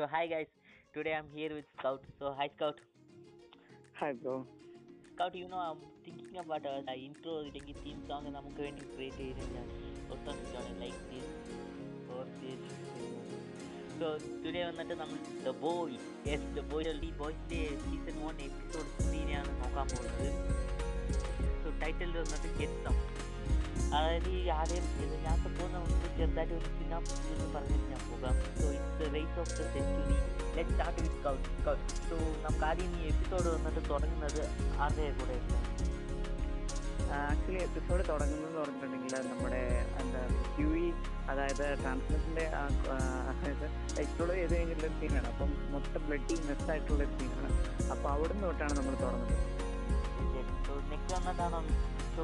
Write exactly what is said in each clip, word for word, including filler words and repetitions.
So hi guys, today I'm here with Scout. So hi Scout. Hi bro. Scout, you know I'm thinking about uh, the intro, the theme song, and I'm going to create it and also like this or this. So today I'm going The Boys. Yes, The Boys. The Boys season one episode three ആണ് നോക്കാൻ പോകുന്നത്. So title is not get some. അതായത് ആരെയും ഞാൻ പോകുന്ന നമുക്ക് ചെറുതായിട്ട് ഒരു സിനാപ്സിസ് എന്ന് പറഞ്ഞിട്ട് ഞാൻ പോകാം. So it's race of the century. Let start with Scout Scout so നമുക്ക് ആദ്യം ഈ എപ്പിസോഡ് വന്നിട്ട് തുടങ്ങുന്നത് ആരുടെ കൂടെ? ആക്ച്വലി എപ്പിസോഡ് തുടങ്ങുന്നത് പറഞ്ഞിട്ടുണ്ടെങ്കിൽ നമ്മുടെ എന്താ ക്യൂഇ, അതായത് ട്രാൻസ്ലുസൻറ്റിൻ്റെ അതായത് എക്സ്പ്ലോർ ചെയ്ത് കഴിഞ്ഞിട്ടുള്ള സീനാണ്. അപ്പം മൊത്തം ബ്ലഡി മെസ്സായിട്ടുള്ള സീനാണ്. അപ്പോൾ അവിടെ നിന്ന് തൊട്ടാണ് നമ്മൾ തുടങ്ങുന്നത്. സോ നെക്സ്റ്റ് വന്നിട്ടാണ്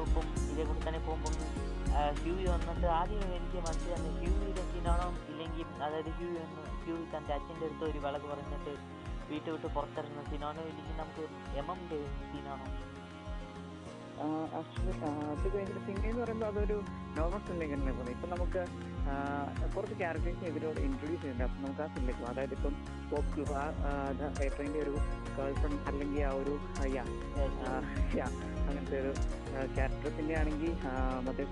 ഇപ്പം ഇതേക്കൂടി തന്നെ പോകുമ്പം ഹ്യൂവി വന്നിട്ട് ആദ്യം എനിക്ക് മനസ്സിലാകുന്നത് ഹ്യൂവിയുടെ സീനാണോ ഇല്ലെങ്കിൽ അതായത് ഹ്യൂവി ഒന്ന് ഹ്യൂവി തൻ്റെ അച്ഛൻ്റെ അടുത്ത് ഒരു വിളക്ക് പറഞ്ഞിട്ട് വീട്ടിൽ വിട്ട് പുറത്തിറങ്ങുന്ന സീനാണോ ഇല്ലെങ്കിൽ നമുക്ക് എം എം ഡേ സീനാണോ? ആക്ച്വലി അത് കഴിഞ്ഞിട്ട് സിനിമ എന്ന് പറയുമ്പോൾ അതൊരു നോർമൽ സിനിമയ്ക്കല്ലേ പോകുന്നത്. ഇപ്പം നമുക്ക് കുറച്ച് ക്യാരക്ടേഴ്സിനെ ഇതിലൂടെ ഇൻട്രൊഡ്യൂസ് ചെയ്യുന്നുണ്ട്. അപ്പം നമുക്ക് ആ സിനിമയ്ക്ക് പോകും. അതായത് ഇപ്പം പോപ്ക്ലാ എ-ട്രെയിനിൻ്റെ ഒരു ഗേൾ ഫ്രണ്ട് അല്ലെങ്കിൽ ആ ഒരു യാ യാ അങ്ങനത്തെ ഒരു ക്യാരക്ടറിൻ്റെ ആണെങ്കിൽ മറ്റേ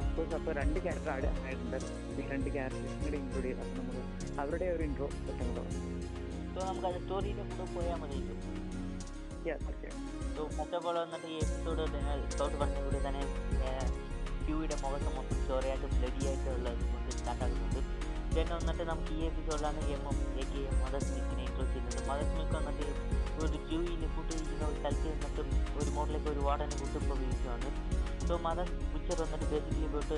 അഫ്കോഴ്സ് അപ്പോൾ രണ്ട് ക്യാരക്ടർ ആഡ് ആയിട്ടുണ്ട്. ഈ രണ്ട് ക്യാരക്ടേഴ്സിൻ്റെ ഇൻക്ലൂഡ് ചെയ്ത് അപ്പോൾ നമ്മൾ അവരുടെ ഒരു ഇൻട്രോ പെട്ടെന്ന് തുടങ്ങും. സോ നമുക്ക് അത് സ്റ്റോറിയിലെ കൂടെ പോയാൽ മതി. സോ മറ്റേപോലെ വന്നിട്ട് ഈ എപ്പിസോഡ് എപ്പിസോഡ് കണ്ടുകൂടി തന്നെ ക്യൂയുടെ മുഖത്ത് മൊത്തം സ്റ്റോറിയായിട്ട് ബ്ലഡിയായിട്ടുള്ളത് കൊണ്ട് സ്റ്റാർട്ടാകുന്നുണ്ട്. പിന്നെ വന്നിട്ട് നമുക്ക് ഈ എപ്പിസോഡിലാണ് എമ്മും എനിക്ക് മദർ മിൽക്കിനെ ഇൻട്രോസ് ചെയ്യുന്നത്. മദർ മിൽക്ക് വന്നിട്ട് ഒരു ക്യൂയിൽ കൂട്ടിയിരിക്കുന്ന ഒരു സ്ഥലത്ത് നിന്നിട്ടും ഒരു മോഡലേക്ക് ഒരു വാർഡനെ കൂട്ടുമ്പോൾ വീഴ്ചയാണ്. സോ മദർ ബുച്ചർ വന്നിട്ട് ബേസിക്കലി പോയിട്ട്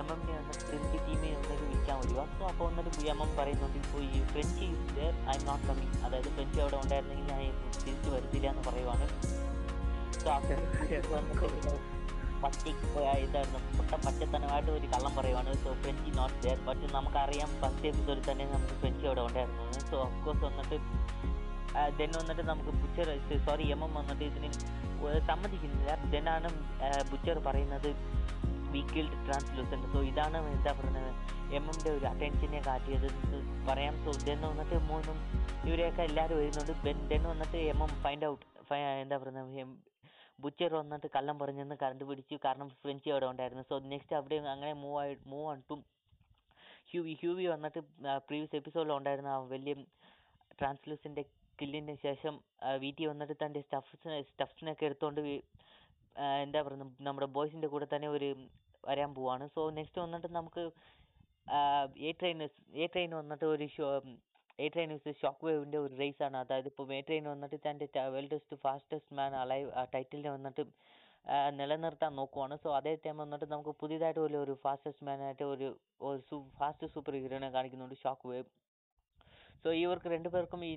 എം എമ്മിനെ വന്നിട്ട് ഫ്രഞ്ച് ടീമിനെ വന്നിട്ട് വിളിക്കാൻ വരിക. സോ അപ്പോൾ വന്നിട്ട് എം എം പറയുന്നുണ്ട് ഇപ്പോൾ ഈ French there I not coming, അതായത് ഫ്രഞ്ച് അവിടെ ഉണ്ടായിരുന്നെങ്കിൽ ഞാൻ തിരിച്ച് വരുത്തില്ല എന്ന് പറയുവാണ്. സോ പറ്റി ഇതായിരുന്നു മുട്ട പച്ചത്തനമായിട്ട് ഒരു കള്ളം പറയുവാണ്. So French not there, but നമുക്കറിയാം ഫസ്റ്റ് എപ്പിസോഡിൽ തന്നെ നമുക്ക് ഫ്രഞ്ച് അവിടെ ഉണ്ടായിരുന്നു. സോ അഫ്കോഴ്സ് വന്നിട്ട് ദെൻ വന്നിട്ട് നമുക്ക് ബുച്ചർ സോറി എം എം വന്നിട്ട് ഇതിന് സമ്മതിക്കുന്നില്ല. ദെന്നാണ് ബുച്ചർ പറയുന്നത് വി കിൽഡ് ട്രാൻസ്ലൂസൻറ്റ്. സോ ഇതാണ് എന്താ പറയുന്നത് എം എമ്മിൻ്റെ ഒരു അറ്റൻഷനെ കാട്ടിയത് പറയാം. സോ ദെൻ വന്നിട്ട് മൂന്നും ഇവരെയൊക്കെ എല്ലാവരും വരുന്നുണ്ട്. ദെൻ വന്നിട്ട് എം എം ഫൈൻഡ് ഔട്ട് എന്താ പറയുന്നത് ബുച്ചർ വന്നിട്ട് കള്ളം പറഞ്ഞെന്ന് കണ്ടുപിടിച്ചു, കാരണം ഫ്രഞ്ച് അവിടെ ഉണ്ടായിരുന്നു. സോ നെക്സ്റ്റ് അവിടെ അങ്ങനെ മൂവ് ആയി move on to Hughie. Hughie വന്നിട്ട് പ്രീവിയസ് എപ്പിസോഡിലുണ്ടായിരുന്ന വലിയ ട്രാൻസ്ലൂസിൻ്റെ കില്ലിന് ശേഷം വീട്ടിൽ വന്നിട്ട് തൻ്റെ സ്റ്റഫ്സിനെ സ്റ്റഫ്സിനൊക്കെ എടുത്തുകൊണ്ട് എന്താ പറയുന്നത് നമ്മുടെ ബോയ്സിൻ്റെ കൂടെ തന്നെ ഒരു വരാൻ പോവാണ്. സോ നെക്സ്റ്റ് വന്നിട്ട് നമുക്ക് എ ട്രെയിൻ എ ട്രെയിൻ വന്നിട്ട് ഒരു show A Train with shock വേവിൻ്റെ ഒരു റേസാണ്. അതായത് ഇപ്പോൾ എ ട്രെയിൻ വന്നിട്ട് തൻ്റെ വെൽഡസ്റ്റ് ഫാസ്റ്റസ്റ്റ് മാൻ അലൈവ് ടൈറ്റിലിനെ വന്നിട്ട് നിലനിർത്താൻ നോക്കുവാണ്. സോ അതേ ടൈം വന്നിട്ട് നമുക്ക് പുതിയതായിട്ട് പോലെ ഒരു ഫാസ്റ്റസ്റ്റ് മാനായിട്ട് ഒരു ഒരു സൂ ഫാസ്റ്റ് സൂപ്പർ ഹീറോനെ കാണിക്കുന്നുണ്ട്, ഷോക്ക് വേവ്. സോ ഇവർക്ക് രണ്ടുപേർക്കും ഈ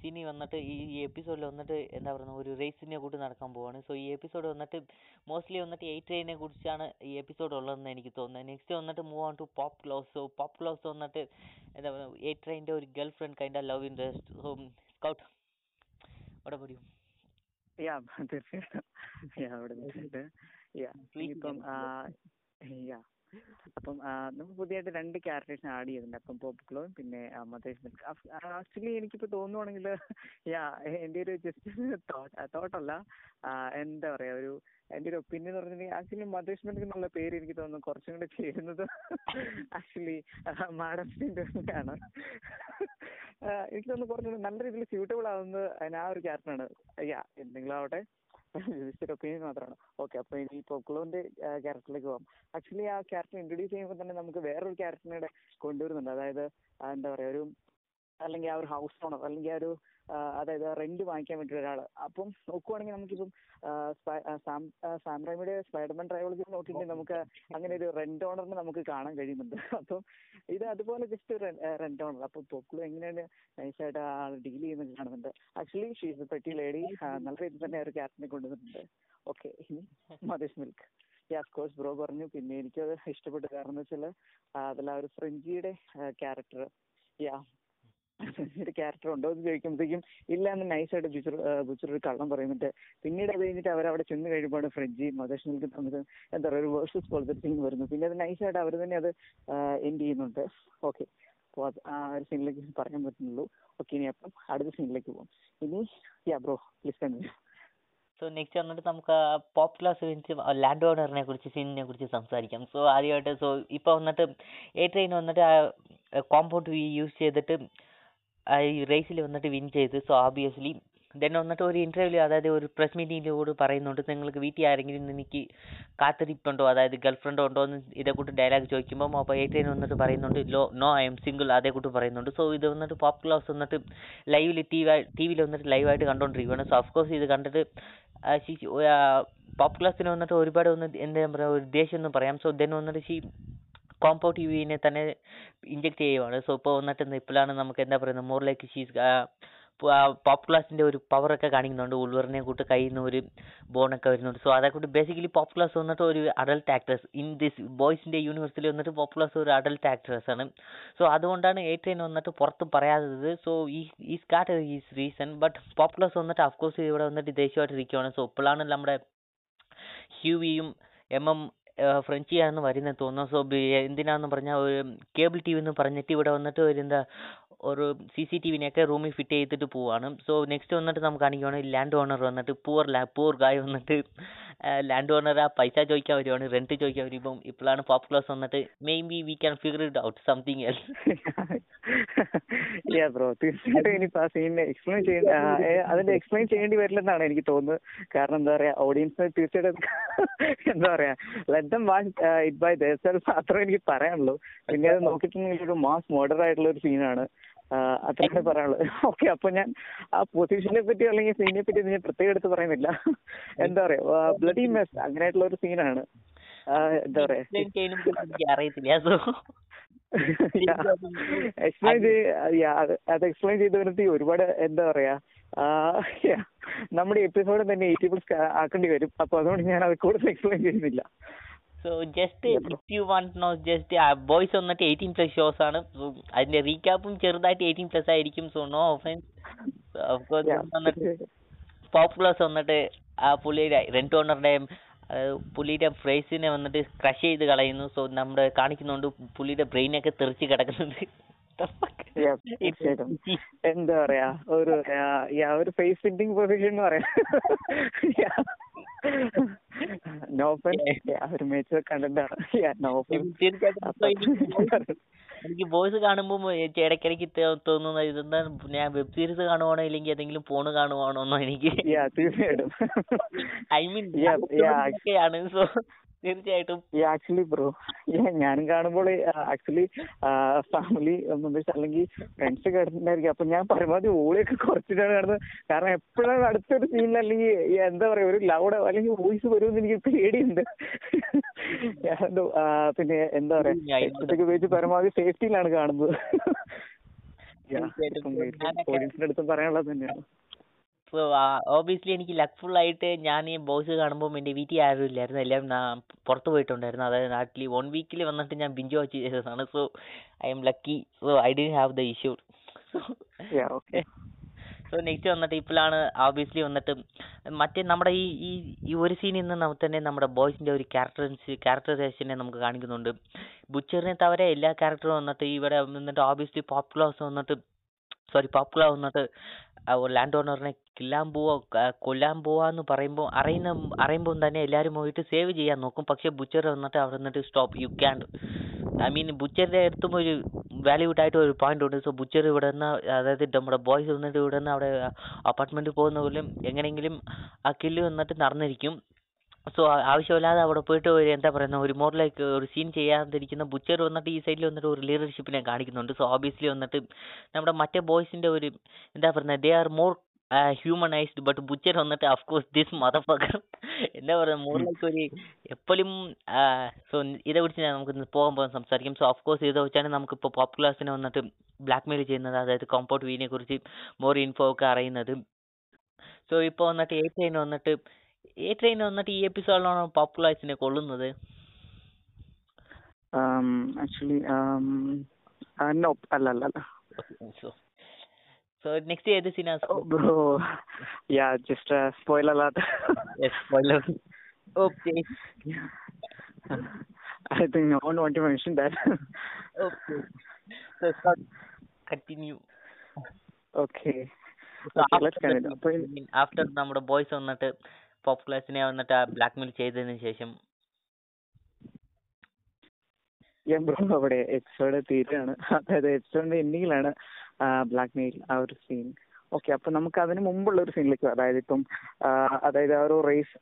സിനി വന്നിട്ട് ഈ എപ്പിസോഡിൽ വന്നിട്ട് എന്താ പറയുക ഒരു റേസിനെ കൂട്ടി നടക്കാൻ പോവാണ്. സോ ഈ എപ്പിസോഡ് വന്നിട്ട് മോസ്റ്റ്ലി വന്നിട്ട് എ ട്രെയിനെ കുറിച്ചാണ് ഈ എപ്പിസോഡ് ഉള്ളതെന്ന് എനിക്ക് തോന്നുന്നത്. നെക്സ്റ്റ് വന്നിട്ട് move on to Popclaw. So Popclaw വന്നിട്ട് എന്താ പറയുക എ ട്രെയിൻ്റെ ഒരു girl friend kind of love interest. So scout അവിടെ പറയും. തീർച്ചയായിട്ടും അപ്പം നമുക്ക് പുതിയതായിട്ട് രണ്ട് ക്യാരക്ടേഴ്സിന് ആഡ് ചെയ്യുന്നുണ്ട്. അപ്പം പോപ്ക്ലോയും പിന്നെ മതേഷ് മിൽക്ക്. ആക്ച്വലി എനിക്കിപ്പോൾ തോന്നുവാണെങ്കിൽ യാ എൻ്റെ ഒരു ജസ്റ്റ് തോട്ട് തോട്ടല്ല എന്താ പറയുക ഒരു എൻ്റെ ഒരു ഒപ്പീനിയൻ എന്ന് പറഞ്ഞിട്ടുണ്ടെങ്കിൽ ആക്ച്വലി മതേഷ് മിൽക്ക് എന്നുള്ള പേര് എനിക്ക് തോന്നുന്നു കുറച്ചും കൂടെ ചേരുന്നത് ആക്ച്വലി മാഡത്തിൻ്റെ ആണ്. എനിക്ക് തോന്നുന്നു കുറച്ചുകൂടെ നല്ല രീതിയിൽ സ്യൂട്ടബിൾ ആവുന്നത് അതിന് ആ ഒരു ക്യാരക്ടറാണ്. യാ എന്തെങ്കിലും ആവട്ടെ, ജസ്റ്റ് ഒരു ഒപ്പീനിയൻ മാത്രമാണ്. ഓക്കെ, അപ്പോൾ ഇനി പോപ്ക്ലോൻ്റെ ക്യാരക്ടറിലേക്ക് പോകാം. ആക്ച്വലി ആ ക്യാരക്ടർ ഇൻട്രൊഡ്യൂസ് ചെയ്യുമ്പോൾ തന്നെ നമുക്ക് വേറൊരു ക്യാരക്ടറിനെ കൂടെ കൊണ്ടുവരുന്നുണ്ട്. അതായത് എന്താ പറയുക ഒരു അല്ലെങ്കിൽ ആ ഒരു ഹൗസ് ഓണർ അല്ലെങ്കിൽ ആ ഒരു അതായത് റെന്റ് വാങ്ങിക്കാൻ വേണ്ടി ഒരാൾ. അപ്പം നോക്കുവാണെങ്കിൽ നമുക്കിപ്പം സാം സാം റൈമിയുടെ സ്പൈഡർമാൻ ട്രയോളജി നോക്കിയിട്ടുണ്ടെങ്കിൽ നമുക്ക് അങ്ങനെ ഒരു റെന്റ് ഓണറിനെ നമുക്ക് കാണാൻ കഴിയുന്നുണ്ട്. അപ്പം ഇത് അതുപോലെ ജസ്റ്റ് ഒരു റെന്റ് ഓണർ. അപ്പം പോപ്ക്ലോ എങ്ങനെയാണ് നൈസായിട്ട് ആ ഡീൽ ചെയ്യുന്നത് കാണുന്നുണ്ട്. ആക്ച്വലി ഷീസ് പെട്ടി ലേഡി, നല്ല രീതിയിൽ തന്നെ ഒരു ക്യാരക്ടറിനെ കൊണ്ടുവന്നിട്ടുണ്ട്. ഓക്കെ, ഇനി Mother's Milk. Of course bro പറഞ്ഞു. പിന്നെ എനിക്കത് ഇഷ്ടപ്പെട്ട കാരണം എന്ന് വെച്ചാൽ അതിൽ ആ ഒരു ഫ്രഞ്ചിയുടെ ക്യാരക്ടർ യാ ഒരു ക്യാരക്ടർ ഉണ്ടോ എന്ന് ചോദിക്കുമ്പോഴത്തേക്കും ഇല്ല എന്ന് നൈസായിട്ട് ബുച്ചർ ബുച്ചർ ഒരു കള്ളം പറയുന്നുണ്ട്. പിന്നീട് അത് കഴിഞ്ഞിട്ട് അവരവിടെ ചെന്ന് കഴിയുമ്പോഴാണ് ഫ്രഞ്ച് മതേഷ് മിൽക്ക് തമ്മിൽ എന്താ പറയുക ഒരു വേഴ്സസ് പോലത്തെ തിങ് വരുന്നു. പിന്നെ അത് നൈസായിട്ട് അവർ തന്നെ അത് എൻഡ് ചെയ്യുന്നുണ്ട്. ഓക്കെ, അപ്പോൾ അത് ആ ഒരു സീനിലേക്ക് പറയാൻ പറ്റുന്നുള്ളൂ. ഓക്കെ, ഇനി അപ്പം അടുത്ത സീനിലേക്ക് പോകും. ഇനി യാ bro please continue. So next വന്നിട്ട് നമുക്ക് പോപ്പ് ക്ലാസ് വെച്ച് ലാൻഡ് ഓർഡറിനെ കുറിച്ച് സീനിനെ കുറിച്ച് സംസാരിക്കാം. സോ ആദ്യമായിട്ട് സോ ഇപ്പോൾ വന്നിട്ട് എ ട്രെയിൻ വന്നിട്ട് കോമ്പൗണ്ട് വി യൂസ് ചെയ്തിട്ട് ഈ റേസിൽ വന്നിട്ട് വിൻ ചെയ്ത്. സോ ഓബിയസ്ലി ദെൻ വന്നിട്ട് ഒരു ഇൻ്റർവ്യൂ, അതായത് ഒരു പ്രസ് മീറ്റിങ്ങിലൂടെ പറയുന്നുണ്ട്, നിങ്ങൾക്ക് വീട്ടിൽ ആരെങ്കിലും എനിക്ക് കാത്തിരിപ്പുണ്ടോ, അതായത് ഗേൾഫ്രണ്ട് ഉണ്ടോ എന്ന് ഇതേക്കൂട്ട് ഡയലോഗ് ചോദിക്കുമ്പോൾ അപ്പോൾ എ ട്രെയിൻ വന്നിട്ട് പറയുന്നുണ്ട് lo no I'm single, അതേക്കൂട്ട് പറയുന്നുണ്ട്. സോ ഇത് വന്നിട്ട് പോപ്പ് ക്ലാസ് വന്നിട്ട് ലൈവിൽ ടി വി ടി വിയിൽ വന്നിട്ട് ലൈവായിട്ട് കണ്ടുകൊണ്ടിരിക്കുകയാണ്. സോ ഓഫ്കോഴ്സ് ഇത് കണ്ടിട്ട് ഷീ പോപ്പ് ക്ലാസ്സിന് വന്നിട്ട് ഒരുപാട് ഒന്ന് എന്താ പറയുക ഒരു ദേഷ്യം എന്ന് പറയാം. സോ ദെൻ വന്നിട്ട് ഷീ കോമ്പൗണ്ട് ടി വിനെ തന്നെ ഇഞ്ചെക്ട് ചെയ്യുവാണ്. സോ ഇപ്പോൾ വന്നിട്ട് ഇപ്പോഴാണ് നമുക്ക് എന്താ പറയുന്നത് മോർ ലൈക്ക് ഷീ പോപ്പ് ക്ലാസിൻ്റെ ഒരു പവറൊക്കെ കാണിക്കുന്നുണ്ട്. ഉൾവറിനെ കൂട്ട് കയ്യിൽ നിന്ന് ഒരു ബോണൊക്കെ വരുന്നുണ്ട്. സോ അതേക്കൂട്ട് ബേസിക്കലി പോപ്പ് ക്ലാസ് വന്നിട്ട് ഒരു അഡൽട്ട് ആക്ട്രസ് ഇൻ ദിസ് ബോയ്സിൻ്റെ യൂണിവേഴ്സിൽ വന്നിട്ട് പോപ്പ് ക്ലാസ് ഒരു അഡൽട്ട് ആക്ട്രസ് ആണ്. സോ അതുകൊണ്ടാണ് എ ട്രെയിൻ വന്നിട്ട് പുറത്ത് പറയാത്തത്. സോ ഈ ഈ Scout is reason. But Popclaw വന്നിട്ട് അഫ്കോഴ്സ് ഇവിടെ വന്നിട്ട് ദേഷ്യമായിട്ട് ഇരിക്കുവാണ്. സോ ഇപ്പോഴാണ് നമ്മുടെ ഹ്യൂവിയും എം എം ഫ്രഞ്ചിയാണെന്ന് വരുന്നത് തോന്നുന്നു. സോ എന്തിനാണെന്ന് പറഞ്ഞാൽ ഒരു കേബിൾ ടി വി എന്ന് പറഞ്ഞിട്ട് ഇവിടെ വന്നിട്ട് ഒരു എന്താ ഒരു സി സി ടി വിനെയൊക്കെ റൂമിൽ ഫിറ്റ് ചെയ്തിട്ട് പോവാണ്. സോ നെക്സ്റ്റ് വന്നിട്ട് നമുക്ക് കാണിക്കുവാണെങ്കിൽ ലാൻഡ് ഓണർ വന്നിട്ട് പൂർ ലാ പൂർ ഗായ് വന്നിട്ട് ലാൻഡ് ഓണർ ആ പൈസ ചോദിക്കാൻ വരുവാണ്, റെൻറ്റ് ചോദിക്കാൻ വരുമ്പം ഇപ്പോഴാണ് പോപ്പ് ക്ലാസ് വന്നിട്ട് maybe we can figure it out something else. Yeah bro, തീർച്ചയായിട്ടും ഇനി ആ സീനിനെ എക്സ്പ്ലെയിൻ ചെയ്യേണ്ട അതിൻ്റെ എക്സ്പ്ലെയിൻ ചെയ്യേണ്ടി വരില്ലെന്നാണ് എനിക്ക് തോന്നുന്നത്. കാരണം എന്താ പറയുക, ഓഡിയൻസിന് തീർച്ചയായിട്ടും എന്താ പറയുക let them watch it by themselves, അത്രേ എനിക്ക് പറയാനുള്ളൂ. പിന്നെ അത് നോക്കിയിട്ടുണ്ടെങ്കിൽ ഒരു മാസ് മോഡർ ആയിട്ടുള്ള ഒരു സീനാണ്, അത്രയൊക്കെ പറയാനുള്ളത്. ഓക്കെ, അപ്പൊ ഞാൻ ആ പൊസിഷനെ പറ്റി അല്ലെങ്കിൽ സീനിനെ പറ്റി ഞാൻ പ്രത്യേകം എടുത്ത് പറയുന്നില്ല. എന്താ പറയാ ബ്ലഡി മെസ് അങ്ങനെയായിട്ടുള്ള ഒരു സീനാണ്. എന്താ പറയാ എക്സ്പ്ലെയിൻ ചെയ്ത് അത് എക്സ്പ്ലെയിൻ ചെയ്ത് വരുത്തി ഒരുപാട് എന്താ പറയാ നമ്മുടെ എപ്പിസോഡ് തന്നെ എയ്റ്റി പ്ലസ് ആക്കേണ്ടി വരും. അപ്പൊ അതുകൊണ്ട് ഞാൻ അത് കൂടുതൽ എക്സ്പ്ലെയിൻ ചെയ്യുന്നില്ല. So just if you want know, just uh, boys വന്നിട്ട് എയ്റ്റീൻ പ്ലസ് ഷോസ് ആണ്. സോ അതിന്റെ റീക്യാപ്പും ചെറുതായിട്ട് എയ്റ്റീൻ പ്ലസ് ആയിരിക്കും. So no offence. ഓഫ്കോഴ്സ് വന്നിട്ട് പോപ്പ് ക്ലാസ് വന്നിട്ട് ആ പുള്ളിയുടെ റെന്റ് ഓണറുടെയും പുള്ളിയുടെ ഫ്രൈസിനെ വന്നിട്ട് ക്രഷ് ചെയ്ത് കളയുന്നു. സോ നമ്മുടെ കാണിക്കുന്നുണ്ട് പുള്ളിയുടെ ബ്രെയിനൊക്കെ തെറിച്ച് കിടക്കുന്നുണ്ട്. എന്താ പറയാ ഒരു ഒരു ഫേസ് ഫിറ്റിംഗ് പൊസിഷൻ എന്ന് പറയാ എനിക്ക് ബോയ്സ് കാണുമ്പോ ഇടയ്ക്കിടയ്ക്ക് തോന്നുന്ന ഇതെന്താണ് ഞാൻ വെബ് സീരീസ് കാണുവാണോ ഇല്ലെങ്കിൽ ഏതെങ്കിലും ഫോണ് കാണുവാണോന്നോ എനിക്ക് തീർച്ചയായിട്ടും ഐ മീൻ ഒക്കെയാണ്. സോ തീർച്ചയായിട്ടും ആക്ച്വലി ബ്രോ ഞാൻ കാണുമ്പോൾ ആക്ച്വലി ഫാമിലി മെമ്പേഴ്സ് അല്ലെങ്കിൽ ഫ്രണ്ട്സ് കിടന്നിട്ടുണ്ടായിരിക്കും. അപ്പൊ ഞാൻ പരമാവധി ഓളിയൊക്കെ കുറച്ചിട്ടാണ് കിടന്നത്. കാരണം എപ്പോഴാണ് അടുത്തൊരു സീനിൽ അല്ലെങ്കിൽ എന്താ പറയാ ഒരു ലൗഡ് അല്ലെങ്കിൽ വോയിസ് വരുമെന്ന് എനിക്ക് പേടിയുണ്ട്. പിന്നെ എന്താ പറയാ ഇതൊക്കെ ഉപയോഗിച്ച് പരമാവധി സേഫ്റ്റിയിലാണ് കാണുന്നത്. ഓഡിയൻസിന്റെ അടുത്ത് പറയാനുള്ളത് തന്നെയാണ്. സോ ഓബിയസ്ലി എനിക്ക് ലക്ഫുൾ ആയിട്ട് ഞാൻ ഈ ബോയ്സ് കാണുമ്പോൾ എൻ്റെ വീട്ടിൽ ആരും ഇല്ലായിരുന്നു, എല്ലാവരും ഞാൻ പുറത്ത് പോയിട്ടുണ്ടായിരുന്നു. അതായത് നാട്ടിൽ വൺ വീക്കിൽ വന്നിട്ട് ഞാൻ ബിഞ്ച് വാച്ച് ചെയ്തതാണ്. So I'm lucky. So I did have the issue. Okay, so next വന്നിട്ട് ഇപ്പോഴാണ് ഓബിയസ്ലി വന്നിട്ട് മറ്റേ നമ്മുടെ ഈ ഈ ഒരു സീനിൽ നിന്ന് തന്നെ നമ്മുടെ ബോയ്സിൻ്റെ ഒരു ക്യാരക്ടറൈസ് ക്യാരക്ടറൈസേഷനെ നമുക്ക് കാണിക്കുന്നുണ്ട്. ബുച്ചറിനെ തവരെ എല്ലാ ക്യാരക്ടറും വന്നിട്ട് ഇവിടെ വന്നിട്ട് ഓബിയസ്ലി പോപ്പ് ക്ലാസ് വന്നിട്ട് സോറി പോപ്പ് ക്ലാസ് വന്നിട്ട് ലാൻഡ് ഓണറിനെ കില്ലാൻ പോവാ കൊല്ലാൻ പോവാന്ന് പറയുമ്പോൾ അറിയുന്ന അറിയുമ്പോൾ തന്നെ എല്ലാവരും പോയിട്ട് സേവ് ചെയ്യാൻ നോക്കും. പക്ഷേ ബുച്ചർ വന്നിട്ട് അവിടെ നിന്നിട്ട് stop you can I mean ബുച്ചറിൻ്റെ അടുത്തും ഒരു വാല്യൂഡ് ആയിട്ട് ഒരു പോയിന്റ് ഉണ്ട്. സോ ബുച്ചർ ഇവിടെ നിന്ന് അതായത് നമ്മുടെ ബോയ്സ് വന്നിട്ട് ഇവിടെ നിന്ന് അവിടെ അപ്പാർട്ട്മെൻറ്റിൽ പോകുന്ന പോലും എങ്ങനെയെങ്കിലും ആ കില്ല് വന്നിട്ട് നടന്നിരിക്കും. സോ ആവശ്യമില്ലാതെ അവിടെ പോയിട്ട് ഒരു എന്താ പറയുന്ന ഒരു മോഡലേക്ക് ഒരു സീൻ ചെയ്യാതിരിക്കുന്ന ബുച്ചർ വന്നിട്ട് ഈ സൈഡിൽ വന്നിട്ട് ഒരു ലീഡർഷിപ്പിനെ കാണിക്കുന്നുണ്ട്. സോ ഓബിയസ്ലി വന്നിട്ട് നമ്മുടെ മറ്റേ ബോയ്സിൻ്റെ ഒരു എന്താ പറയുന്നത് they are more humanised. But butcher വന്നിട്ട് അഫ്കോഴ്സ് ദിസ് മദർഫക്കർ എന്താ പറയുക മോറിലേക്ക് ഒരു എപ്പോഴും. സോ ഇതേക്കുറിച്ച് നമുക്ക് പോകാൻ പോകാൻ സംസാരിക്കും. സോ ഓഫ്കോഴ്സ് ഇത് വെച്ചാണ് നമുക്കിപ്പോൾ പോപ്പ് ക്ലാസിനെ വന്നിട്ട് ബ്ലാക്ക്മെയിൽ ചെയ്യുന്നത്, അതായത് കോമ്പൗണ്ട് വീനെ കുറിച്ച് മോർ ഇൻഫോ ഒക്കെ അറിയുന്നത്. സോ ഇപ്പോൾ വന്നിട്ട് എ ട്രെയിൻ വന്നിട്ട് എ ട്രെയിൻ വന്നിട്ട് ഈ എപ്പിസോഡിലാണ് പോപ്പ് ക്ലാസിനെ കൊള്ളുന്നത്. ആക്ച്വലി നോ അല്ല അല്ല സോ സോ നെക്സ്റ്റ് ഏത് സീനാ bro? Yeah just spoiler alert spoiler. Okay, I think no one want to mention that. Okay Let's not continue. Okay. Okay, let's continue. After after നമ്മുടെ boys വന്നിട്ട് പോപ്പ് ക്ലാസിനെ വന്നിട്ട് blackmail ചെയ്തതിനു ശേഷം ഞാൻ ബ്രോ അവിടെ എപ്പിസോഡ് തീരാണ്. അതായത് എപ്പിസോഡിന്റെ എൻഡിങ്ങിലാണ് ബ്ലാക്ക്മെയിൽ ആ ഒരു സീൻ. ഓക്കെ, അപ്പൊ നമുക്ക് അതിന് മുമ്പുള്ള ഒരു സീനിലേക്ക്, അതായത് ഇപ്പം അതായത് ആ ഒരു റേസ്,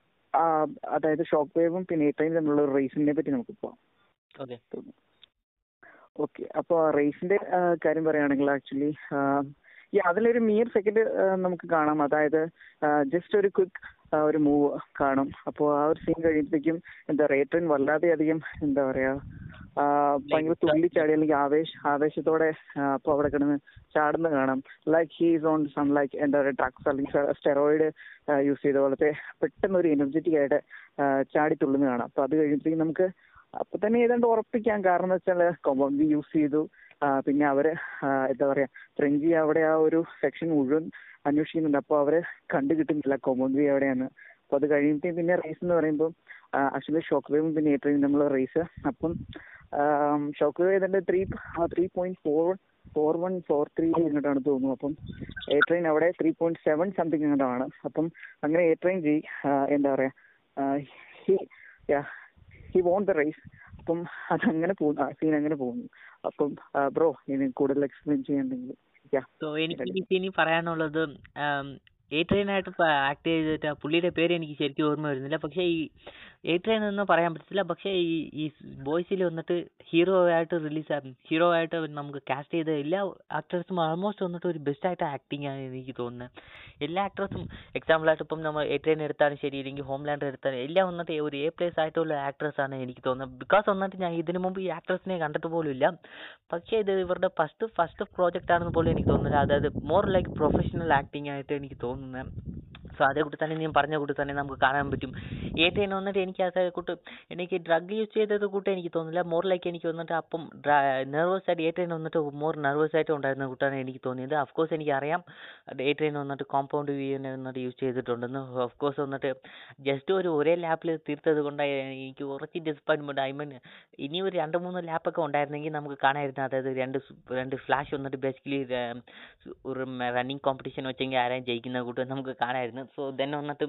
അതായത് ഷോക്ക് വേവും പിന്നെ എ-ട്രെയിൻ തമ്മിലുള്ള ഒരു റേസിനെ പറ്റി നമുക്ക് പോവാം. ഓക്കെ, അപ്പോൾ റേസിന്റെ കാര്യം പറയുകയാണെങ്കിൽ ആക്ച്വലി അതിലൊരു മിയർ സെക്കൻഡ് നമുക്ക് കാണാം. അതായത് ജസ്റ്റ് ഒരു ക്വിക്ക് ഒരു മൂവ് കാണും. അപ്പോൾ ആ ഒരു സീൻ കഴിയുമ്പോഴത്തേക്കും എന്താ പറയുക, എ-ട്രെയിൻ വല്ലാതെ അധികം എന്താ പറയുക ഭയങ്കര തുള്ളിച്ചാടി അല്ലെങ്കിൽ ആവേശ ആവേശത്തോടെ അപ്പൊ അവിടെ കിടന്ന് ചാടുന്ന കാണാം. Like he's on some like എന്താ പറയുക ഡ്രഗ്സ് അല്ലെങ്കിൽ സ്റ്റെറോയിഡ് യൂസ് ചെയ്ത പോലത്തെ പെട്ടെന്ന് ഒരു എനർജറ്റിക് ആയിട്ട് ചാടി തുള്ളുന്ന കാണാം. അപ്പൊ അത് കഴിയുമ്പോഴത്തേക്കും നമുക്ക് അപ്പൊ തന്നെ ഏതാണ്ട് ഉറപ്പിക്കാം. കാരണം എന്ന് വെച്ചാൽ കോമ്പൗണ്ട് വി യൂസ് ചെയ്തു. പിന്നെ അവര് എന്താ പറയാ ഫ്രഞ്ചി അവിടെ ആ ഒരു സെക്ഷൻ മുഴുവൻ അന്വേഷിക്കുന്നുണ്ട്. അപ്പൊ അവര് കണ്ടു കിട്ടുന്നില്ല കോമ്പൗണ്ട് വി എവിടെയാണ്. അപ്പൊ അത് കഴിയുമ്പോഴത്തേക്കും പിന്നെ റേസ് എന്ന് പറയുമ്പോൾ ആക്ച്വലി ഷോക്ക് വേവും പിന്നെ എ-ട്രെയിനും നമ്മൾ റേസ്. അപ്പം ഷോക്ക് വേവ് ഏതാണ്ട് three three point four four one four three എങ്ങോട്ടാണ് തോന്നുന്നു. അപ്പം എ-ട്രെയിൻ അവിടെ ത്രീ പോയിന്റ് സെവൻ സംതിങ് എങ്ങോട്ടാണ്. അപ്പം അങ്ങനെ എ-ട്രെയിൻ ജി എന്താ പറയാ ഹി വോണ്ട് ദ റേസ്. അപ്പം അതങ്ങനെ പോകുന്നു, ആ സീൻ അങ്ങനെ പോകുന്നു. അപ്പം ബ്രോ ഇനി കൂടുതൽ എക്സ്പ്ലെയിൻ ചെയ്യാണ്ടെങ്കിൽ എനിക്ക് പറയാനുള്ളത് എ-ട്രെയിൻ ആയിട്ട് ആക്ട് ചെയ്തിട്ട് പുള്ളിയുടെ പേര് എനിക്ക് ശരിക്കും ഓർമ്മ വരുന്നില്ല. പക്ഷേ ഈ എ-ട്രെയിൻ എന്ന് പറയാൻ പറ്റത്തില്ല. പക്ഷേ ഈ ഈ ബോയ്സിൽ വന്നിട്ട് ഹീറോ ആയിട്ട് റിലീസ് ഹീറോ ആയിട്ട് നമുക്ക് കാസ്റ്റ് ചെയ്ത എല്ലാ ആക്ടേഴ്സും ആൾമോസ്റ്റ് വന്നിട്ട് ഒരു ബെസ്റ്റായിട്ട് ആക്ടിങ് ആണ് എനിക്ക് തോന്നുന്നത്. എല്ലാ ആക്ടേഴ്സും എക്സാമ്പിളായിട്ട് ഇപ്പം നമ്മൾ എ-ട്രെയിൻ എടുത്താലും ശരി, ഇല്ലെങ്കിൽ ഹോംലാൻഡർ എടുത്താലും എല്ലാം വന്നിട്ട് ഒരു എ പ്ലേസ് ആയിട്ടുള്ള ആക്ട്രസ്സാണ് എനിക്ക് തോന്നുന്നത്. ബിക്കോസ് വന്നിട്ട് ഞാൻ ഇതിനു മുമ്പ് ഈ ആക്ട്രസിനെ കണ്ടിട്ട് പോലും ഇല്ല. പക്ഷേ ഇത് ഇവരുടെ ഫസ്റ്റ് ഫസ്റ്റ് പ്രോജക്റ്റ് ആണെന്ന് പോലും എനിക്ക് തോന്നുന്നില്ല. അതായത് മോർ ലൈക്ക് പ്രൊഫഷണൽ ആക്ടിങ് ആയിട്ട് എനിക്ക് തോന്നുന്നു. സോ അതേ കൂട്ടി തന്നെ ഞാൻ പറഞ്ഞ കൂട്ടി തന്നെ നമുക്ക് കാണാൻ പറ്റും. എ-ട്രെയിൻ വന്നിട്ട് എനിക്ക് അതേ കൂട്ട് എനിക്ക് ഡ്രഗ് യൂസ് ചെയ്തത് കൂട്ട് എനിക്ക് തോന്നുന്നില്ല. മോർ ലൈക്ക് എനിക്ക് വന്നിട്ട് അപ്പം നെർവസ് ആയിട്ട് എ-ട്രെയിൻ വന്നിട്ട് മോർ നെർവസ് ആയിട്ട് ഉണ്ടായിരുന്ന കൂട്ടാണ് എനിക്ക് തോന്നിയത്. അഫ്കോഴ്സ് എനിക്കറിയാം എ-ട്രെയിൻ വന്നിട്ട് കോമ്പൗണ്ട് വി വന്നിട്ട് യൂസ് ചെയ്തിട്ടുണ്ടെന്ന്. ഓഫ്കോഴ്സ് വന്നിട്ട് ജസ്റ്റ് ഒരു ഒരേ ലാപ്പിൽ തീർത്തത് കൊണ്ട് എനിക്ക് കുറച്ച് ഡിസപ്പോയിൻമെൻറ്റ്. ഐ മീൻ ഇനി ഒരു രണ്ട് മൂന്ന് ലാപ്പൊക്കെ ഉണ്ടായിരുന്നെങ്കിൽ നമുക്ക് കാണാമായിരുന്നു. അതായത് രണ്ട് രണ്ട് ഫ്ലാഷ് വന്നിട്ട് ബേസിക്കലി ഒരു റണ്ണിങ് കോമ്പറ്റീഷൻ വെച്ചെങ്കിൽ ആരെയും ജയിക്കുന്ന കൂട്ട് നമുക്ക് കാണാമായിരുന്നു. സോ ദെൻ വന്നിട്ട്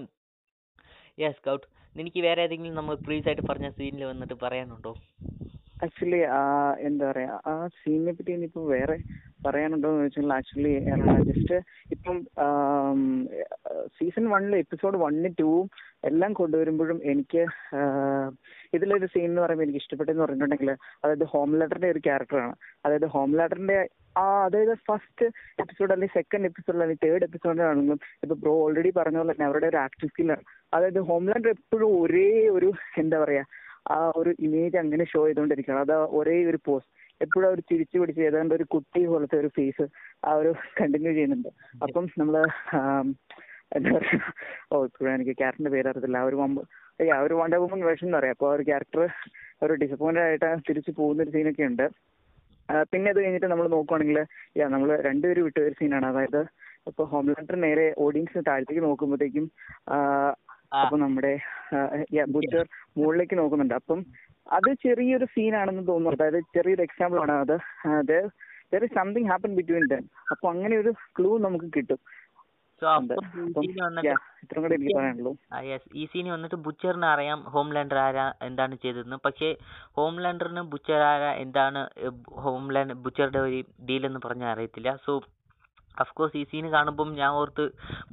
യെസ് സ്കൗട്ട്, എനിക്ക് വേറെ ഏതെങ്കിലും നമ്മൾ പ്രീസ് ആയിട്ട് പറഞ്ഞ സീനിൽ വന്നിട്ട് പറയാനുണ്ടോ? ആക്ച്വലി എന്താ പറയുക ആ സീനിനെ പറ്റി ഇനിയിപ്പോൾ വേറെ പറയാനുണ്ടോ എന്ന് വെച്ചാൽ ആക്ച്വലി ജസ്റ്റ് ഇപ്പം സീസൺ വണ്ണിൽ എപ്പിസോഡ് വണ്ണ് ടൂവും എല്ലാം കൊണ്ടുവരുമ്പോഴും എനിക്ക് ഇതിലൊരു സീൻ എന്ന് പറയുമ്പോൾ എനിക്ക് ഇഷ്ടപ്പെട്ടെന്ന് പറഞ്ഞിട്ടുണ്ടെങ്കിൽ അതായത് ഹോംലാൻഡറിന്റെ ഒരു ക്യാരക്ടറാണ്. അതായത് ഹോംലാൻഡറിന്റെ ആ അതായത് ഫസ്റ്റ് എപ്പിസോഡ് അല്ലെങ്കിൽ സെക്കൻഡ് എപ്പിസോഡ് അല്ലെങ്കിൽ തേർഡ് എപ്പിസോഡിലാണെങ്കിലും ഇപ്പൊ ബ്രോ ഓൾറെഡി പറഞ്ഞ പോലെ തന്നെ അവരുടെ ഒരു ആക്ടിങ് സ്കില്ലാണ്. അതായത് ഹോംലാൻഡർ എപ്പോഴും ഒരേ ഒരു എന്താ പറയാ ആ ഒരു ഇമേജ് അങ്ങനെ ഷോ ചെയ്തുകൊണ്ടിരിക്കുകയാണ്. അത് ഒരേ ഒരു പോസ് എപ്പോഴും അവർ തിരിച്ചു പിടിച്ച് ഏതാണ്ട് ഒരു കുട്ടി പോലത്തെ ഒരു ഫേസ് ആ ഒരു കണ്ടിന്യൂ ചെയ്യുന്നുണ്ട്. അപ്പം നമ്മള് എന്താ പറയുക ഓ ഇപ്പോഴും എനിക്ക് ക്യാരക്ടറിന്റെ പേരറിയത്തില്ല, ആ ഒരു വമ്പ് ആ ഒരു വണ്ടർ വുമൺ വേഷം എന്ന് പറയാം. അപ്പോൾ ആ ഒരു ക്യാരക്ടർ ഒരു ഡിസപ്പോയിന്റഡ് ആയിട്ട് തിരിച്ചു പോകുന്ന ഒരു സീനൊക്കെ ഉണ്ട്. പിന്നെ അത് കഴിഞ്ഞിട്ട് നമ്മൾ നോക്കുവാണെങ്കിൽ യാ നമ്മൾ രണ്ടുപേരും വിട്ട ഒരു സീനാണ്. അതായത് ഇപ്പൊ ഹോംലാൻഡർ നേരെ ഓഡിയൻസിന് താഴത്തേക്ക് നോക്കുമ്പോഴത്തേക്കും അപ്പൊ നമ്മുടെ ബുച്ചർ മുകളിലേക്ക് നോക്കുന്നുണ്ട്. അപ്പം അത് ചെറിയൊരു സീനാണെന്ന് തോന്നുന്നു. അതായത് ചെറിയൊരു എക്സാമ്പിൾ ആണ് അത്. There is something happen between them. അപ്പൊ അങ്ങനെ ഒരു ക്ലൂ നമുക്ക് കിട്ടും. ഈ സീനി വന്നിട്ട് ബുച്ചറിന് അറിയാം ഹോംലാൻഡർ ആരാ എന്താണ് ചെയ്തതെന്ന്. പക്ഷേ ഹോംലാൻഡറിന് ബുച്ചർ ആരാ എന്താണ് ഹോംലാൻഡ് ബുച്ചറുടെ ഒരു ഡീലെന്ന് പറഞ്ഞാൽ അറിയത്തില്ല. സോ അഫ്കോഴ്സ് ഈ സീന് കാണുമ്പം ഞാൻ ഓർത്ത്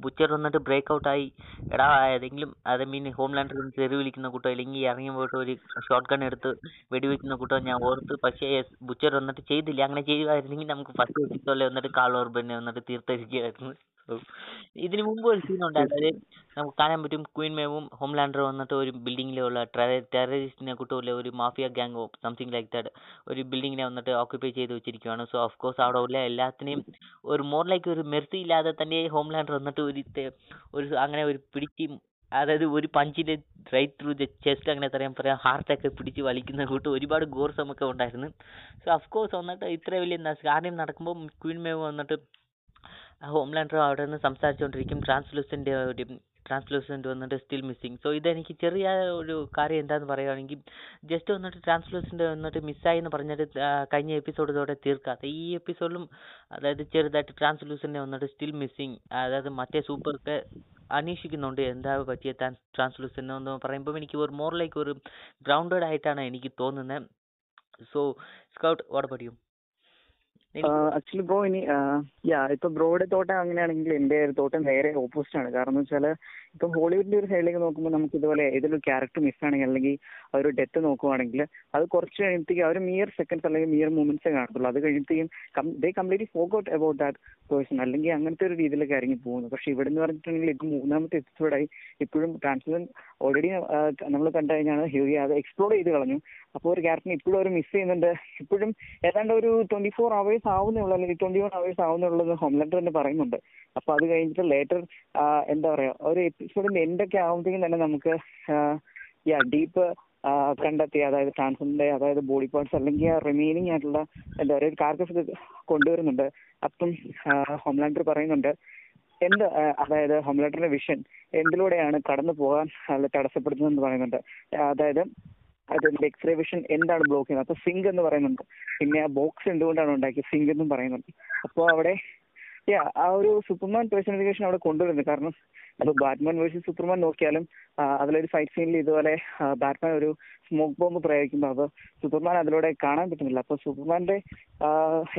ബുച്ചർ വന്നിട്ട് ബ്രേക്ക് ഔട്ടായി എടാ ഏതെങ്കിലും അത് മീൻ ഹോംലാൻഡർ തെറി വിളിക്കുന്ന കൂട്ടോ അല്ലെങ്കിൽ ഇറങ്ങി പോയിട്ട് ഒരു ഷോട്ട് ഗൺ എടുത്ത് വെടിവെക്കുന്ന കൂട്ടോ ഞാൻ ഓർത്ത്. പക്ഷേ ബുച്ചർ വന്നിട്ട് ചെയ്തില്ല. അങ്ങനെ ചെയ്യുമായിരുന്നെങ്കിൽ നമുക്ക് ഫസ്റ്റ് എപ്പിസോഡിൽ വന്നിട്ട് കാളോർബനെ വന്നിട്ട് തീർത്തിരിക്കുകയായിരുന്നു. ഇതിനു മുമ്പ് ഒരു സീൻ ഉണ്ടായത് നമുക്ക് കാണാൻ പറ്റും. ക്വീൻ മേവും ഹോംലാൻഡർ വന്നിട്ട് ഒരു ബിൽഡിങ്ങിലുള്ള ടെററിസ്റ്റിനെ കൂട്ടുള്ള ഒരു മാഫിയ ഗാങ്ങോ സംതിങ് ലൈക്ക് ദാറ്റ് ഒരു ബിൽഡിങ്ങിനെ വന്നിട്ട് ഓക്യുപ്പൈ ചെയ്ത് വെച്ചിരിക്കുകയാണ്. സോ ഓഫ്കോഴ്സ് അവിടെ ഉള്ള എല്ലാത്തിനെയും ഒരു മോർ ലൈക്ക് ഒരു മെർസി ഇല്ലാതെ തന്നെ ഹോംലാൻഡർ വന്നിട്ട് ഒരു ഒരു അങ്ങനെ ഒരു പിടിച്ച് അതായത് ഒരു പഞ്ചിൻ്റെ റൈറ്റ് ത്രൂ ദ ചെസ്റ്റ് അങ്ങനെ തരാൻ പറയാം ഹാർട്ടൊക്കെ പിടിച്ച് വലിക്കുന്ന കൂട്ട് ഒരുപാട് ഗോർസമൊക്കെ ഉണ്ടായിരുന്നു. സോ ഓഫ്കോഴ്സ് വന്നിട്ട് ഇത്ര വലിയ കാര്യം നടക്കുമ്പോൾ ക്വീൻ മേവ് വന്നിട്ട് ഹോംലാൻഡർ അവിടെ നിന്ന് സംസാരിച്ചുകൊണ്ടിരിക്കും. ട്രാൻസ്ലൂസൻ്റ് ഒരു ട്രാൻസ്ലൂസൻറ്റ് വന്നിട്ട് സ്റ്റിൽ മിസ്സിങ്. സോ ഇതെനിക്ക് ചെറിയ ഒരു കാര്യം എന്താണെന്ന് പറയുകയാണെങ്കിൽ, ജസ്റ്റ് വന്നിട്ട് ട്രാൻസ്ലൂസൻറ്റ് വന്നിട്ട് മിസ്സായി എന്ന് പറഞ്ഞിട്ട് കഴിഞ്ഞ എപ്പിസോഡിലൂടെ തീർക്കാത്ത ഈ എപ്പിസോഡിലും അതായത് ചെറുതായിട്ട് ട്രാൻസ്ലൂസൻറ്റ് വന്നിട്ട് സ്റ്റിൽ മിസ്സിങ്, അതായത് മറ്റേ സൂപ്പർക്ക് അന്വേഷിക്കുന്നുണ്ട് എന്താ പറ്റിയ ട്രാൻസ്ലൂസൻറ്റ് എന്ന് പറയുമ്പോൾ എനിക്ക് ഒരു മോറിലേക്ക് ഒരു ഗ്രൗണ്ടഡ് ആയിട്ടാണ് എനിക്ക് തോന്നുന്നത്. So scout what about you? Actually bro ഇനി യാ ഇപ്പൊ ബ്രോയുടെ തോട്ടം അങ്ങനെയാണെങ്കിൽ എന്റെ തോട്ടം നേരെ ഓപ്പോസിറ്റ് ആണ്. കാരണം എന്ന് വെച്ചാൽ ഇപ്പൊ ഹോളിവുഡിന്റെ ഒരു സൈഡിലേക്ക് നോക്കുമ്പോൾ നമുക്ക് ഇതുപോലെ ഏതൊരു ക്യാരക്ടർ മിസ്സാണെങ്കിൽ അല്ലെങ്കിൽ ഒരു ഡെത്ത് നോക്കുവാണെങ്കിൽ അത് കുറച്ച് കഴിയുമ്പോഴത്തേക്കും അവർ മിയർ സെക്കൻഡ്സ് അല്ലെങ്കിൽ മിയർ മൂമെന്റ്സേ കാണത്തുള്ളൂ. അത് കഴിയുമ്പോഴത്തേക്കും they completely forgot about that person, അല്ലെങ്കിൽ അങ്ങനത്തെ ഒരു രീതിയിലേക്ക് ഇറങ്ങി പോകുന്നു. പക്ഷെ ഇവിടെ എന്ന് പറഞ്ഞിട്ടുണ്ടെങ്കിൽ ഇത് മൂന്നാമത്തെ എപ്പിസോഡായി ഇപ്പോഴും ട്രാൻസ്ലൂസൻറ്റ് ഓൾറെഡി നമ്മൾ കണ്ടു കഴിഞ്ഞാണ് ഹ്യൂഗി അത് എക്സ്പ്ലോർ ചെയ്ത് കളഞ്ഞു. അപ്പോൾ ഒരു ക്യാരക്ടറിനെ ഇപ്പോഴും അവർ മിസ് ചെയ്യുന്നുണ്ട്. ഇപ്പോഴും ഏതാണ്ട് ഒരു ട്വന്റി ഫോർ അവേഴ്സ് ആവുന്നുള്ളൂ അല്ലെങ്കിൽ ട്വന്റി വൺ അവേഴ്സ് ആവുന്നുള്ളത് ഹോംലാൻഡർ തന്നെ പറയുന്നുണ്ട്. അപ്പൊ അത് കഴിഞ്ഞിട്ട് ലേറ്റർ എന്താ പറയാ ഒരു എപ്പിസോഡിന്റെ എന്തൊക്കെ ആവുമ്പോഴത്തേക്കും തന്നെ നമുക്ക് യാ ഡീപ്പ് കണ്ടെത്തിയ അതായത് ട്രാൻസ്ലൂസൻറ്റ് അതായത് ബോഡി പാർട്സ് അല്ലെങ്കിൽ റിമൈനിങ് ആയിട്ടുള്ള എന്താ പറയുക കാർക്കസ് കൊണ്ടുവരുന്നുണ്ട്. അപ്പം ഹോംലാൻഡർ പറയുന്നുണ്ട് എന്ത് അതായത് ഹോംലാൻഡറിന്റെ വിഷൻ എന്തിലൂടെയാണ് കടന്നു പോകാൻ തടസ്സപ്പെടുത്തുന്നതെന്ന് പറയുന്നുണ്ട്. അതായത് അതിന്റെ എക്സ്റേ വിഷൻ എന്താണ് ബ്ലോക്ക് ചെയ്യുന്നത്, അപ്പൊ സിങ്ക് എന്ന് പറയുന്നുണ്ട്. പിന്നെ ആ ബോക്സ് എന്തുകൊണ്ടാണ് ഉണ്ടാക്കിയത് സിങ്ക് എന്നും പറയുന്നുണ്ട്. അപ്പോൾ അവിടെ യാ ആ ഒരു സൂപ്പർമാൻ പേഴ്സണിഫിക്കേഷൻ അവിടെ കൊണ്ടുവരുന്നത്. കാരണം അപ്പോൾ ബാറ്റ്മാൻ വേഴ്സസ് സൂപ്പർമാൻ നോക്കിയാലും അതിലൊരു ഫൈറ്റ് സീനിൽ ഇതുപോലെ ബാറ്റ്മാൻ ഒരു സ്മോക്ക് ബോംബ് പ്രയോഗിക്കുമ്പോൾ അപ്പോൾ സൂപ്പർമാൻ അതിലൂടെ കാണാൻ പറ്റുന്നില്ല. അപ്പോൾ സൂപ്പർമാൻ്റെ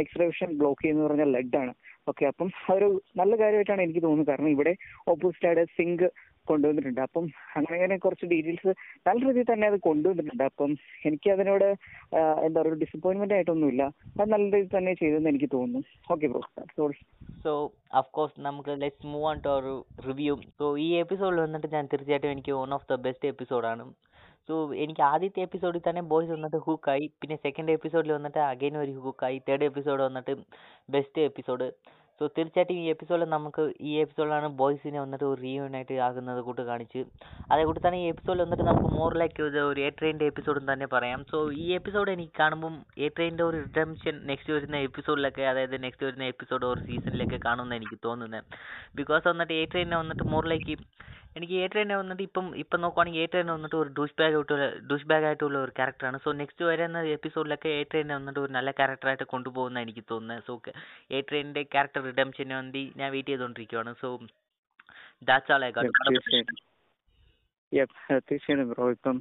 എക്സ്റേ വിഷൻ ബ്ലോക്ക് ചെയ്യുന്നത് പറഞ്ഞാൽ ലെഡ് ആണ്. ഓക്കെ, അപ്പം അതൊരു നല്ല കാര്യമായിട്ടാണ് എനിക്ക് തോന്നുന്നത്. കാരണം ഇവിടെ ഓപ്പോസിറ്റ് ആയിട്ട് സിങ്ക് കൊണ്ടുവന്നിട്ടുണ്ട്. അപ്പം അങ്ങനെ അങ്ങനെ കുറച്ച് ഡീറ്റെയിൽസ് നല്ല രീതിയിൽ തന്നെ അത് കൊണ്ടുവന്നിട്ടുണ്ട്. അപ്പം എനിക്ക് അതിനോട് എന്താ പറയുക ഡിസപ്പോയിൻമെന്റ് ആയിട്ടൊന്നുമില്ല, അത് നല്ല രീതിയിൽ തന്നെ ചെയ്തെന്ന് എനിക്ക് തോന്നുന്നു. Okay bro, sorry. So of course നമുക്ക് let's move on to our review. So ഈ എപ്പിസോഡിൽ വന്നിട്ട് ഞാൻ തീർച്ചയായിട്ടും എനിക്ക് വൺ ഓഫ് ദ ബെസ്റ്റ് എപ്പിസോഡാണ്. സോ എനിക്ക് ആദ്യത്തെ എപ്പിസോഡിൽ തന്നെ ബോയ്സ് വന്നിട്ട് ഹൂക്കായി, പിന്നെ സെക്കൻഡ് എപ്പിസോഡിൽ വന്നിട്ട് അഗൈൻ ഒരു ഹൂക്കായി, തേർഡ് എപ്പിസോഡ് വന്നിട്ട് ബെസ്റ്റ് എപ്പിസോഡ്. സോ തീർച്ചയായിട്ടും ഈ എപ്പിസോഡിൽ നമുക്ക് ഈ എപ്പിസോഡിലാണ് ബോയ്സിനെ വന്നിട്ട് ഒരു റീയൂണൈറ്റ് ആകുന്നത് കൂട്ട് കാണിച്ച്. അതേക്കൂടി തന്നെ ഈ എപ്പിസോഡിൽ വന്നിട്ട് നമുക്ക് മോറിലേക്ക് ഒരു എ ട്രെയിൻ്റെ എപ്പിസോഡും തന്നെ പറയാം. സോ ഈ എപ്പിസോഡ് എനിക്ക് കാണുമ്പം എ ട്രെയിൻ്റെ ഒരു റിഡംപ്ഷൻ നെക്സ്റ്റ് വരുന്ന എപ്പിസോഡിലൊക്കെ അതായത് നെക്സ്റ്റ് വരുന്ന എപ്പിസോഡ് ഒരു സീസണിലൊക്കെ കാണുമെന്ന് എനിക്ക് തോന്നുന്നത്. ബിക്കോസ് വന്നിട്ട് എ ട്രെയിനെ വന്നിട്ട് മോറിലേക്ക് എനിക്ക് എ ട്രെയിനെ വന്നിട്ട് ഇപ്പം ഇപ്പം നോക്കുവാണെങ്കിൽ എ ട്രെയിനെ വന്നിട്ട് ഒരു ഡൂഷ് ബാഗ് ആയിട്ടുള്ള ഡൂഷ് ബാഗ് ആയിട്ടുള്ള ഒരു ക്യാരക്ടറാണ്. സോ നെക്സ്റ്റ് വരുന്ന എപ്പിസോഡിലൊക്കെ എ ട്രെയിനെ വന്നിട്ട് ഒരു നല്ല ക്യാരക്ടറായിട്ട് കൊണ്ടുപോകുന്ന എനിക്ക് തോന്നുന്നത്. സോ എ ട്രെയിനിൻ്റെ ക്യാരക്ടർ റിഡംഷന് വേണ്ടി ഞാൻ വെയിറ്റ് ചെയ്തുകൊണ്ടിരിക്കുകയാണ്. So that's all I got. തീർച്ചയായിട്ടും ബ്രോ, ഇപ്പം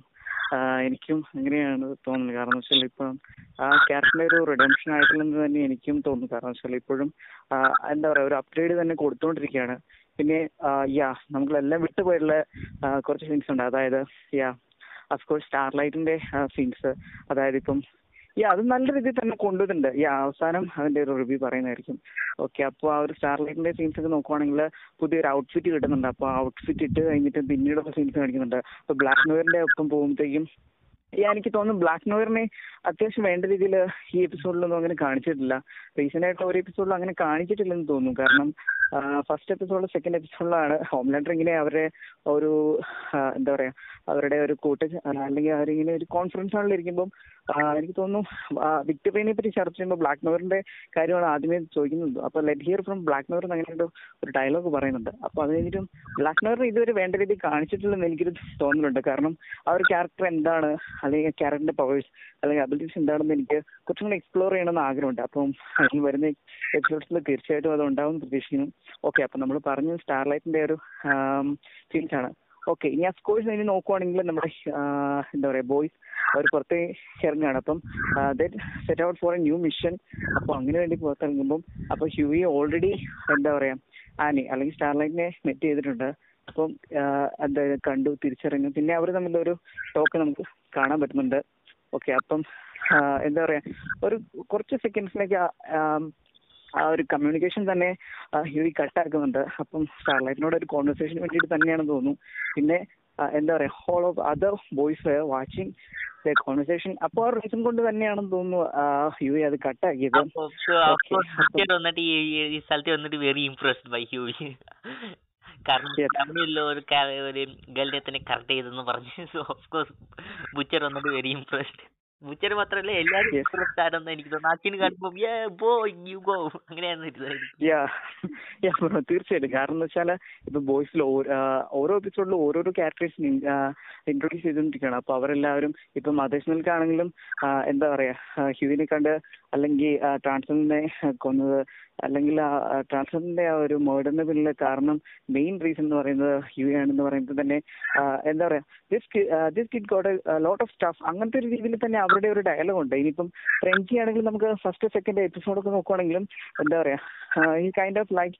എനിക്കും അങ്ങനെയാണ് തോന്നുന്നത്. കാരണം വെച്ചാൽ ഇപ്പം ആ ക്യാരക്ടറിന്റെ ഒരു റിഡംഷൻ ആയിട്ടില്ലെന്ന് തന്നെ എനിക്കും തോന്നുന്നു. കാരണം വെച്ചാൽ ഇപ്പോഴും എന്താ പറയുക ഒരു അപ്ഗ്രേഡ് തന്നെ കൊടുത്തുകൊണ്ടിരിക്കുകയാണ്. പിന്നെ യാ നമ്മളെല്ലാം വിട്ടുപോയിട്ടുള്ള കുറച്ച് സീൻസ് ഉണ്ട്. അതായത് യാ അഫ്കോഴ്സ് സ്റ്റാർലൈറ്റിന്റെ സീൻസ്, അതായത് ഇപ്പം യാ അത് നല്ല രീതിയിൽ തന്നെ കൊണ്ടുവരുന്നുണ്ട്. യാ അവസാനം അതിന്റെ ഒരു റിവ്യൂ പറയുന്നതായിരിക്കും. ഓക്കെ, അപ്പോൾ ആ ഒരു സ്റ്റാർലൈറ്റിന്റെ സീൻസ് ഒക്കെ നോക്കുവാണെങ്കിൽ പുതിയൊരു ഔട്ട്ഫിറ്റ് കിട്ടുന്നുണ്ട്. അപ്പോൾ ഔട്ട്ഫിറ്റ് ഇട്ട് കഴിഞ്ഞിട്ട് പിന്നീടുള്ള സീൻസ് കാണിക്കുന്നുണ്ട്. അപ്പോൾ ബ്ലാക്ക് നോയറിന്റെ ഒപ്പം പോകുമ്പോഴത്തേക്കും എനിക്ക് തോന്നുന്നു ബ്ലാക്ക് നോയറിനെ അത്യാവശ്യം വേണ്ട രീതിയിൽ ഈ എപ്പിസോഡിലൊന്നും അങ്ങനെ കാണിച്ചിട്ടില്ല. റീസെന്റ് ആയിട്ടുള്ള ഒരു എപ്പിസോഡിലും അങ്ങനെ കാണിച്ചിട്ടില്ലെന്ന് തോന്നുന്നു. കാരണം ഫസ്റ്റ് എപ്പിസോഡിലും സെക്കൻഡ് എപ്പിസോഡിലാണ് ഹോംലാൻഡർ ഇങ്ങനെ അവരെ ഒരു എന്താ പറയാ അവരുടെ ഒരു കൂട്ടം അല്ലെങ്കിൽ അവരിങ്ങനെ ഒരു കോൺഫറൻസ് ഹാളിൽ ഇരിക്കുമ്പം എനിക്ക് തോന്നുന്നു വിക്ടോറിയനെ പറ്റി ചർച്ച ചെയ്യുമ്പോൾ ബ്ലാക്ക് നോയറിന്റെ കാര്യമാണ് ആദ്യമേ ചോദിക്കുന്നത്. അപ്പോൾ let hear from Black Noir എന്ന് അങ്ങനെ ഒരു ഡയലോഗ് പറയുന്നുണ്ട്. അപ്പോൾ അത് കഴിഞ്ഞിട്ടും ബ്ലാക്ക് നോയറിനെ ഇതുവരെ വേണ്ട രീതിയിൽ കാണിച്ചിട്ടില്ലെന്ന് എനിക്കൊരു തോന്നലുണ്ട്. കാരണം ആ ഒരു ക്യാരക്ടർ എന്താണ് അല്ലെങ്കിൽ ക്യാരക്ടറിന്റെ പവേഴ്സ് അല്ലെങ്കിൽ അബിലിറ്റീസ് എന്താണെന്ന് എനിക്ക് കുറച്ചും കൂടെ എക്സ്പ്ലോർ ചെയ്യണമെന്ന് ആഗ്രഹമുണ്ട്. അപ്പം അതിന് വരുന്ന എപ്പിസോഡ്സിൽ തീർച്ചയായിട്ടും അത് ഉണ്ടാവും എന്ന് പ്രതീക്ഷിക്കുന്നു. ഓക്കെ, അപ്പം നമ്മൾ പറഞ്ഞ സ്റ്റാർലൈറ്റിന്റെ ഒരു സീൻസാണ്. ഓക്കെ, ഇനി അഫ്കോഴ്സ് ഇനി നോക്കുവാണെങ്കിൽ നമ്മുടെ എന്താ പറയുക ബോയ്സ് അവർ പുറത്തേക്ക് ഇറങ്ങുകയാണ്. അപ്പം that set out for a new mission. അപ്പോൾ അങ്ങനെ വേണ്ടി പുറത്തിറങ്ങുമ്പം അപ്പോൾ ഹ്യൂവി ഓൾറെഡി എന്താ പറയുക ആനി അല്ലെങ്കിൽ സ്റ്റാർലൈറ്റിനെ മെറ്റ് ചെയ്തിട്ടുണ്ട്. അപ്പം എന്താ കണ്ടു തിരിച്ചിറങ്ങും. പിന്നെ അവർ തമ്മിലൊരു ടോക്ക് നമുക്ക് കാണാൻ പറ്റുന്നുണ്ട്. ഓക്കെ, അപ്പം എന്താ പറയുക ഒരു കുറച്ച് സെക്കൻഡ്സിലേക്ക് ആ ഒരു കമ്മ്യൂണിക്കേഷൻ തന്നെ ഹ്യൂവി കട്ടാക്കുന്നുണ്ട്. അപ്പം സ്റ്റാർലൈറ്റിനോട് ഒരു കോൺവെർസേഷന് വേണ്ടിയിട്ട് തന്നെയാണെന്ന് തോന്നുന്നു. പിന്നെ എന്താ പറയുക whole of other boys watching the conversation. അപ്പോൾ ആ റീസൺ കൊണ്ട് തന്നെയാണെന്ന് തോന്നുന്നു ഹ്യൂവി അത് കട്ടാക്കിയത്. ഈ സ്ഥലത്ത് വന്നിട്ട് വെരി ഇംപ്രസ്ഡ് ബൈ ഹ്യൂവി. ഒരു ഗലിനെ തന്നെ കറക്റ്റ് ചെയ്തെന്ന് പറഞ്ഞു. സോ ഓഫ് കോഴ്സ് ബുച്ചർ വന്നിട്ട് വെരി ഇംപ്രസ്ഡ്. ബുച്ചർ മാത്രല്ല എല്ലാരും ഇഷ്ടപ്പെട്ടാരെന്ന് എനിക്ക് തോന്നുന്നു. അച്ഛന് കാണുമ്പോൾ യേ ബോ യു ഗോ അങ്ങനെയായിരുന്നു. തീർച്ചയായിട്ടും, കാരണം എന്ന് വെച്ചാൽ ഇപ്പൊ ബോയ്സിൽ ഓരോ എപ്പിസോഡിലും ഓരോരോ ക്യാരക്ടേഴ്സിന് ഇൻട്രൊഡ്യൂസ് ചെയ്തുകൊണ്ടിരിക്കുകയാണ്. അപ്പൊ അവരെല്ലാവരും ഇപ്പൊ മദേഴ്സിനൽക്കാണെങ്കിലും എന്താ പറയാ, ഹ്യൂവിനെ കണ്ട് അല്ലെങ്കിൽ ട്രാൻസ്ജെൻഡറിനെ കൊന്നത് അല്ലെങ്കിൽ ആ ട്രാൻസ്ജെൻഡറിന്റെ ആ ഒരു മേർഡറിന് പിന്നിലെ കാരണം മെയിൻ റീസൺ എന്ന് പറയുന്നത് ഹ്യൂയാണെന്ന് പറയുമ്പോൾ തന്നെ എന്താ പറയാ, this this kid got a lot of stuff അങ്ങനത്തെ ഒരു രീതിയിൽ തന്നെ അവരുടെ ഒരു ഡയലോഗ് ഉണ്ട്. ഇനിയിപ്പം ഫ്രഞ്ചി ആണെങ്കിൽ നമുക്ക് ഫസ്റ്റ് സെക്കൻഡ് എപ്പിസോഡൊക്കെ നോക്കുവാണെങ്കിലും എന്താ പറയാ, ഈ കൈൻഡ് ഓഫ് ലൈക്ക്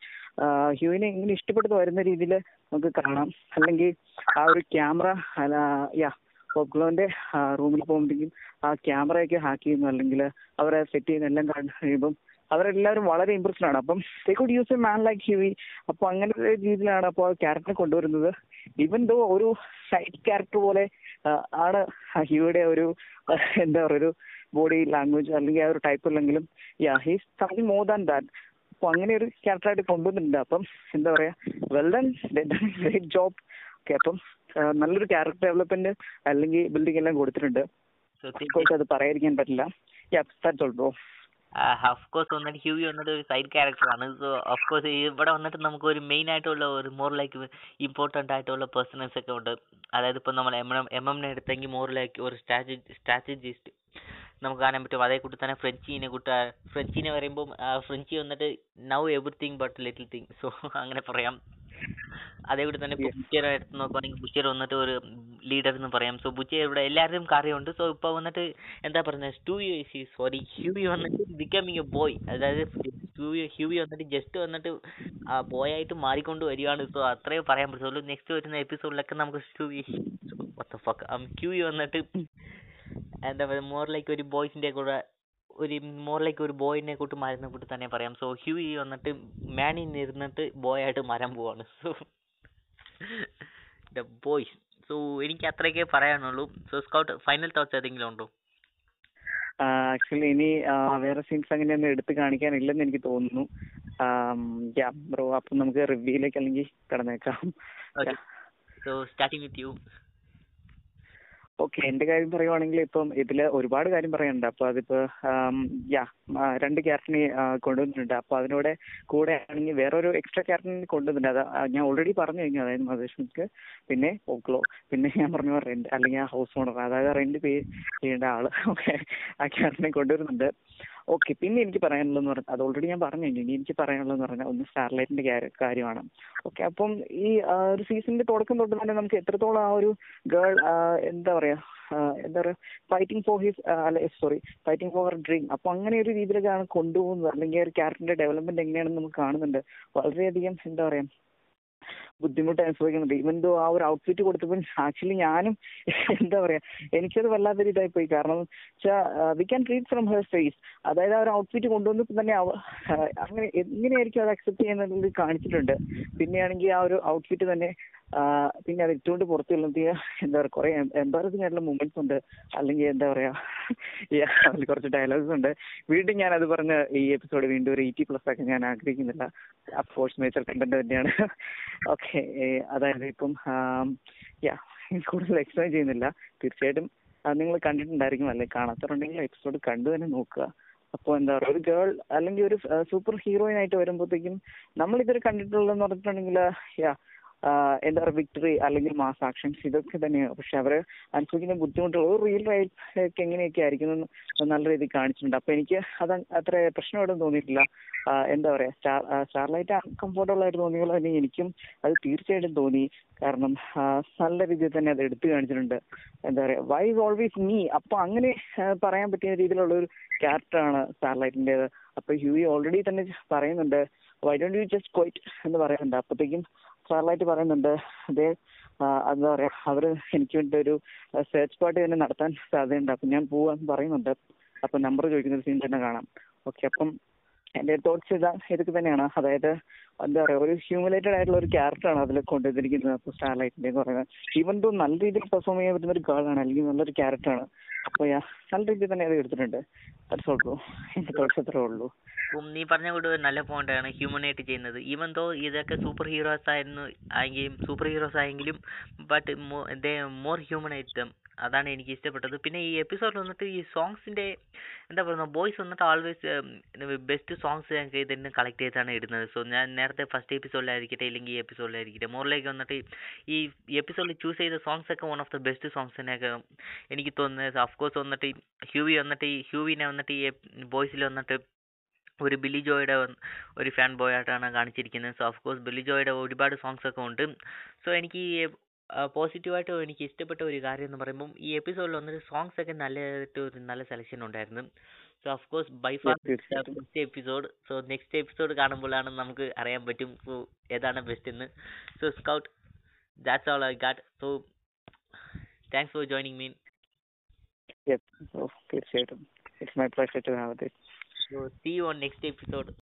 ഹ്യൂവിനെ ഇങ്ങനെ ഇഷ്ടപ്പെട്ടു വരുന്ന രീതിയിൽ നമുക്ക് കാണാം. അല്ലെങ്കിൽ ആ ഒരു ക്യാമറ യാ പോപ്ക്ലോന്റെ റൂമിൽ പോകുമ്പോഴേക്കും ആ ക്യാമറയൊക്കെ ഹാക്ക് ചെയ്യുന്നു അല്ലെങ്കിൽ അവരെ സെറ്റ് ചെയ്യുന്ന എല്ലാം കഴിയുമ്പം അവരെല്ലാവരും വളരെ ഇംപ്രസ്ഡ് ആണ്. അപ്പം they could use a man like Hughie. അപ്പോൾ അങ്ങനെ ഒരു രീതിയിലാണ് അപ്പോൾ ആ ക്യാരക്ടറിനെ കൊണ്ടുവരുന്നത്. ഈവൻ ദോ ഒരു സൈഡ് ക്യാരക്ടർ പോലെ ആണ് ഹ്യൂയുടെ ഒരു എന്താ പറയുക, ഒരു ബോഡി ലാംഗ്വേജ് അല്ലെങ്കിൽ ആ ഒരു ടൈപ്പ് അല്ലെങ്കിലും yeah he's something more than that. അപ്പോൾ അങ്ങനെ ഒരു ക്യാരക്ടറായിട്ട് കൊണ്ടുവന്നിട്ടുണ്ട്. അപ്പം എന്താ പറയുക, well done, they done a great job. Okay, അപ്പം നല്ലൊരു ക്യാരക്ടർ ഡെവലപ്മെന്റ് അല്ലെങ്കിൽ ബിൽഡിംഗ് എല്ലാം കൊടുത്തിട്ടുണ്ട്. അത് പറയാതിരിക്കാൻ പറ്റില്ല. Yeah that's all bro. Of course വന്നിട്ട് ഹ്യൂവി വന്നിട്ട് ഒരു സൈഡ് ക്യാരക്ടറാണ്. സോ ഓഫ് കോഴ്സ് ഇവിടെ വന്നിട്ട് നമുക്ക് ഒരു മെയിൻ ആയിട്ടുള്ള ഒരു മോർ ലൈക്ക് ഇമ്പോർട്ടൻ്റ് ആയിട്ടുള്ള പേഴ്സണൽസ് ഒക്കെ ഉണ്ട്. അതായത് ഇപ്പോൾ നമ്മൾ എം എം എം എമ്മിനെ എടുത്തെങ്കിൽ മോർ ലൈക്ക് ഒരു സ്ട്രാറ്റജി സ്ട്രാറ്റജിസ്റ്റ് നമുക്ക് കാണാൻ പറ്റും. അതേ കൂട്ടി തന്നെ ഫ്രഞ്ചിനെ കൂട്ടാ ഫ്രഞ്ചിനെ പറയുമ്പോൾ ഫ്രഞ്ചി വന്നിട്ട് now everything but little thing, so അങ്ങനെ പറയാം. അതേ കൂടി തന്നെ ബുച്ചർ എടുത്ത് നോക്കുകയാണെങ്കിൽ ബുച്ചർ വന്നിട്ട് ഒരു ലീഡർ എന്ന് പറയാം. സോ ബുച്ചർ ഇവിടെ എല്ലാവരുടെയും കാര്യമുണ്ട്. സോ ഇപ്പോൾ വന്നിട്ട് എന്താ പറയുന്നത്, സ്റ്റൂവിയോ സോറി ഹ്യൂവി വന്നിട്ട് ബിക്കമിങ് എ ബോയ്. അതായത് ഹ്യൂവി ഹ്യൂവി വന്നിട്ട് ജസ്റ്റ് വന്നിട്ട് ആ ബോയ് ആയിട്ട് മാറിക്കൊണ്ട് വരികയാണ്. സോ അത്രയും പറയാൻ പറ്റുള്ളൂ. നെക്സ്റ്റ് വരുന്ന എപ്പിസോഡിലൊക്കെ നമുക്ക് Hughie what the fuck Hughie വന്നിട്ട് എന്താ പറയുക, മോർ ലൈക്ക് ഒരു ബോയ്സിൻ്റെ കൂടെ ഒരു മോർ ലൈക്ക് ഒരു ബോയിനെ കൂട്ട് മാറുന്ന കൂട്ടി തന്നെ പറയാം. സോ ഹ്യൂവി വന്നിട്ട് മാനിൽ നിന്നിട്ട് ബോയ് ആയിട്ട് മാറാൻ പോവാണ്. So the boys. സോ എനിക്ക് അത്രയൊക്കെ പറയാനുള്ളൂ. സോ സ്കൗട്ട് ഫൈനൽ തോട്ട്സ് ഏതെങ്കിലും ഉണ്ടോ? ആക്ച്വലി ഇനി വേറെ സീൻസ് അങ്ങനെയൊന്നും എടുത്ത് കാണിക്കാനില്ലെന്ന് എനിക്ക് തോന്നുന്നു. ബ്രോ അപ്പം നമുക്ക് റിവ്യൂയിലേക്ക് അല്ലെങ്കിൽ കടന്നേക്കാം. So starting with you. Okay, എൻ്റെ കാര്യം പറയുവാണെങ്കിൽ ഇപ്പം ഇതിൽ ഒരുപാട് കാര്യം പറയാനുണ്ട്. അപ്പോൾ അതിപ്പോൾ യാ രണ്ട് ക്യാരക്ടറിനെ കൊണ്ടുവന്നിട്ടുണ്ട്. അപ്പോൾ അതിനോടെ കൂടെ ആണെങ്കിൽ വേറൊരു എക്സ്ട്രാ ക്യാരക്ടറിനെ കൊണ്ടുവന്നിട്ടുണ്ട്. അത് ഞാൻ ഓൾറെഡി പറഞ്ഞു കഴിഞ്ഞു. അതായത് മദേഷ്ക്ക്, പിന്നെ പോപ്ക്ലോ, പിന്നെ ഞാൻ പറഞ്ഞ റെൻ്റ് അല്ലെങ്കിൽ ആ ഹൗസ് ഓണർ, അതായത് റെൻ്റ് പേ ചെയ്യേണ്ട ആൾ, ഓക്കെ ആ ക്യാരക്ടറിനെ കൊണ്ടുവരുന്നുണ്ട്. ഓക്കെ, പിന്നെ എനിക്ക് പറയാനുള്ളതെന്ന് പറഞ്ഞാൽ അത് ഓൾറെഡി ഞാൻ പറഞ്ഞു കഴിഞ്ഞു. ഇനി എനിക്ക് പറയാനുള്ളതെന്ന് പറഞ്ഞാൽ ഒന്ന് സ്റ്റാർലൈറ്റിൻ്റെ കാര്യമാണ്. ഓക്കെ, അപ്പം ഈ ഒരു സീസണിൻ്റെ തുടക്കം തൊട്ട് തന്നെ നമുക്ക് എത്രത്തോളം ആ ഒരു ഗേൾ എന്താ പറയുക എന്താ പറയുക ഫൈറ്റിംഗ് ഫോർ ഹിസ് അല്ല sorry fighting for her dream, അപ്പോൾ അങ്ങനെ ഒരു രീതിയിലേക്കാണ് കൊണ്ടുപോകുന്നത്. അല്ലെങ്കിൽ ഒരു ക്യാരക്ടറിൻ്റെ ഡെവലപ്മെൻറ്റ് എങ്ങനെയാണെന്ന് നമുക്ക് കാണുന്നുണ്ട്. വളരെയധികം എന്താ പറയുക ബുദ്ധിമുട്ട് അനുഭവിക്കുന്നുണ്ട്. ഇവന്തോ ആ ഒരു ഔട്ട്ഫിറ്റ് കൊടുത്തപ്പോൾ ആക്ച്വലി ഞാനും എന്താ പറയാ എനിക്കത് വല്ലാത്തൊരു ഇതായി പോയി. കാരണം വെച്ചാൽ we can read from her face. അതായത് ആ ഒരു ഔട്ട്ഫിറ്റ് കൊണ്ടുവന്നപ്പോൾ തന്നെ അങ്ങനെ എങ്ങനെയായിരിക്കും അത് അക്സെപ്റ്റ് ചെയ്യുന്നത് കാണിച്ചിട്ടുണ്ട്. പിന്നെയാണെങ്കിൽ ആ ഒരു ഔട്ട്ഫിറ്റ് തന്നെ പിന്നെ അത് ഇട്ടുകൊണ്ട് പുറത്തു കൊള്ളുന്ന എന്താ പറയുക കുറെ എംബാരസിംഗ് ആയിട്ടുള്ള മൂമെന്റ്സ് ഉണ്ട്. അല്ലെങ്കിൽ എന്താ പറയാ അതിൽ കുറച്ച് ഡയലോഗ്സ് ഉണ്ട്. വീണ്ടും ഞാൻ അത് പറഞ്ഞ ഈ എപ്പിസോഡ് വീണ്ടും ഒരു എയ്റ്റി പ്ലസ് ആക്കി ഞാൻ ആഗ്രഹിക്കുന്നില്ല. അഫ്കോഴ്സ് മേജർ കണ്ടന്റ് തന്നെയാണ്. ഓക്കെ, അതായത് ഇപ്പം യാ കൂടുതൽ എക്സ്പ്ലെയിൻ ചെയ്യുന്നില്ല. തീർച്ചയായിട്ടും നിങ്ങൾ കണ്ടിട്ടുണ്ടായിരിക്കും, അല്ലെങ്കിൽ കാണാത്തവരുണ്ടെങ്കിൽ എപ്പിസോഡ് കണ്ടു തന്നെ നോക്കുക. അപ്പോൾ എന്താ പറയുക, ഒരു ഗേൾ അല്ലെങ്കിൽ ഒരു സൂപ്പർ ഹീറോയിൻ ആയിട്ട് വരുമ്പോഴത്തേക്കും നമ്മളിതൊരു കണ്ടിട്ടുള്ളതെന്ന് പറഞ്ഞിട്ടുണ്ടെങ്കിൽ യാ എന്താ പറയുക വിക്ടറി അല്ലെങ്കിൽ മാസ് ആക്ഷൻസ് ഇതൊക്കെ തന്നെയാണ്. പക്ഷെ അവരെ അനുഭവിക്കുന്ന ബുദ്ധിമുട്ടുകൾ ഒരു റിയൽ ലൈഫ് എങ്ങനെയൊക്കെ ആയിരിക്കും നല്ല രീതിയിൽ കാണിച്ചിട്ടുണ്ട്. അപ്പോൾ എനിക്ക് അത് അത്ര പ്രശ്നമായിട്ടൊന്നും തോന്നിയിട്ടില്ല. എന്താ പറയുക സ്റ്റാർ സ്റ്റാർലൈറ്റ് അൺകംഫോർട്ടബിൾ ആയിട്ട് തോന്നിയ പോലെ തന്നെ എനിക്കും അത് തീർച്ചയായിട്ടും തോന്നി. കാരണം നല്ല രീതിയിൽ തന്നെ അത് എടുത്തു കാണിച്ചിട്ടുണ്ട്. എന്താ പറയുക വൈ ഇസ് ഓൾവേസ് മീ, അപ്പോൾ അങ്ങനെ പറയാൻ പറ്റിയ രീതിയിലുള്ളൊരു ക്യാരക്ടറാണ് സ്റ്റാർലൈറ്റിൻ്റേത്. അപ്പോൾ ഹ്യൂവി ഓൾറെഡി തന്നെ പറയുന്നുണ്ട് why don't you just quiet എന്ന് പറയുന്നുണ്ട്. അപ്പോഴത്തേക്കും സ്റ്റാർലൈറ്റ് പറയുന്നുണ്ട് അതേ എന്താ പറയുക അവർ എനിക്ക് വേണ്ടി ഒരു സെർച്ച് പാർട്ടി തന്നെ നടത്താൻ സാധ്യതയുണ്ട്, അപ്പം ഞാൻ പോവാന്ന് പറയുന്നുണ്ട്. അപ്പം നമ്പർ ചോദിക്കുന്ന ഒരു സീൻ തന്നെ കാണാം. ഓക്കെ, അപ്പം എൻ്റെ തോട്ട്സ് ഇതാ ഇതൊക്കെ തന്നെയാണ്. അതായത് എന്താ പറയുക ഒരു ഹ്യൂമിലേറ്റഡ് ആയിട്ടുള്ള ഒരു ക്യാരക്ടറാണ് അതിൽ കൊണ്ടുവന്നിരിക്കുന്നത്. അപ്പോൾ സ്റ്റാർലൈറ്റിൻ്റെ എന്ന് പറയുന്നത് ഈവൻ ദോ നല്ല രീതിയിൽ പെർഫോം ചെയ്യാൻ പറ്റുന്ന ഒരു ഗേളാണ് അല്ലെങ്കിൽ നല്ലൊരു ക്യാരക്ടറാണ്. അപ്പോൾ ഞാൻ നല്ല രീതിയിൽ തന്നെ അത് എടുത്തിട്ടുണ്ട്. അത്രയുള്ളൂ, എൻ്റെ തോട്ട്സ് അത്രേ ഉള്ളൂ. നീ പറഞ്ഞ കൂടി ഒരു നല്ല പോയിന്റാണ് ഹ്യൂമനായിട്ട് ചെയ്യുന്നത്. ഈവൻ ദോ ഇതൊക്കെ സൂപ്പർ ഹീറോസ് ആയിരുന്നു ആയെങ്കിലും സൂപ്പർ ഹീറോസ് ആയെങ്കിലും ബട്ട് ദേ മോർ ഹ്യൂമനായിട്ട് അതാണ് എനിക്ക് ഇഷ്ടപ്പെട്ടത്. പിന്നെ ഈ എപ്പിസോഡിൽ വന്നിട്ട് ഈ സോങ്സിൻ്റെ എന്താ പറയുക, ബോയ്സ് വന്നിട്ട് ആൾവേസ് ബെസ്റ്റ് സോങ്സ് ഞങ്ങൾക്ക് ഇതിന് കളക്ട് ചെയ്താണ് ഇടുന്നത്. സോ ഞാൻ നേരത്തെ ഫസ്റ്റ് എപ്പിസോഡിലായിരിക്കട്ടെ ഇല്ലെങ്കിൽ ഈ എപ്പിസോഡിലായിരിക്കട്ടെ മോറിലേക്ക് വന്നിട്ട് ഈ എപ്പിസോഡിൽ ചൂസ് ചെയ്ത സോങ്സ് ഒക്കെ വൺ ഓഫ് ദ ബെസ്റ്റ് സോങ്സിനെയൊക്കെ എനിക്ക് തോന്നുന്നത്. അഫ്കോഴ്സ് വന്നിട്ട് ഹ്യൂവി വന്നിട്ട് ഈ ഹ്യൂവിനെ വന്നിട്ട് ഈ ബോയ്സിൽ വന്നിട്ട് ഒരു ബില്ലി ജോയുടെ ഒരു ഫാൻ ബോയ് ആയിട്ടാണ് കാണിച്ചിരിക്കുന്നത്. സോ അഫ്കോഴ്സ് ബില്ലി ജോയുടെ ഒരുപാട് സോങ്സ് ഒക്കെ ഉണ്ട്. സോ എനിക്ക് പോസിറ്റീവായിട്ട് എനിക്ക് ഇഷ്ടപ്പെട്ട ഒരു കാര്യം എന്ന് പറയുമ്പം ഈ എപ്പിസോഡിൽ വന്നിട്ട് സോങ്സ് ഒക്കെ നല്ലതായിട്ട് ഒരു നല്ല സെലക്ഷൻ ഉണ്ടായിരുന്നു. So of course by far best episode. So next episode കാണുമ്പോഴാണ് നമുക്ക് അറിയാൻ പറ്റും സോ ഏതാണ് ബെസ്റ്റ് എന്ന്. So scout, that's all I got. So thanks for joining me. തീർച്ചയായിട്ടും. It's my pleasure to have this. So see you on next episode.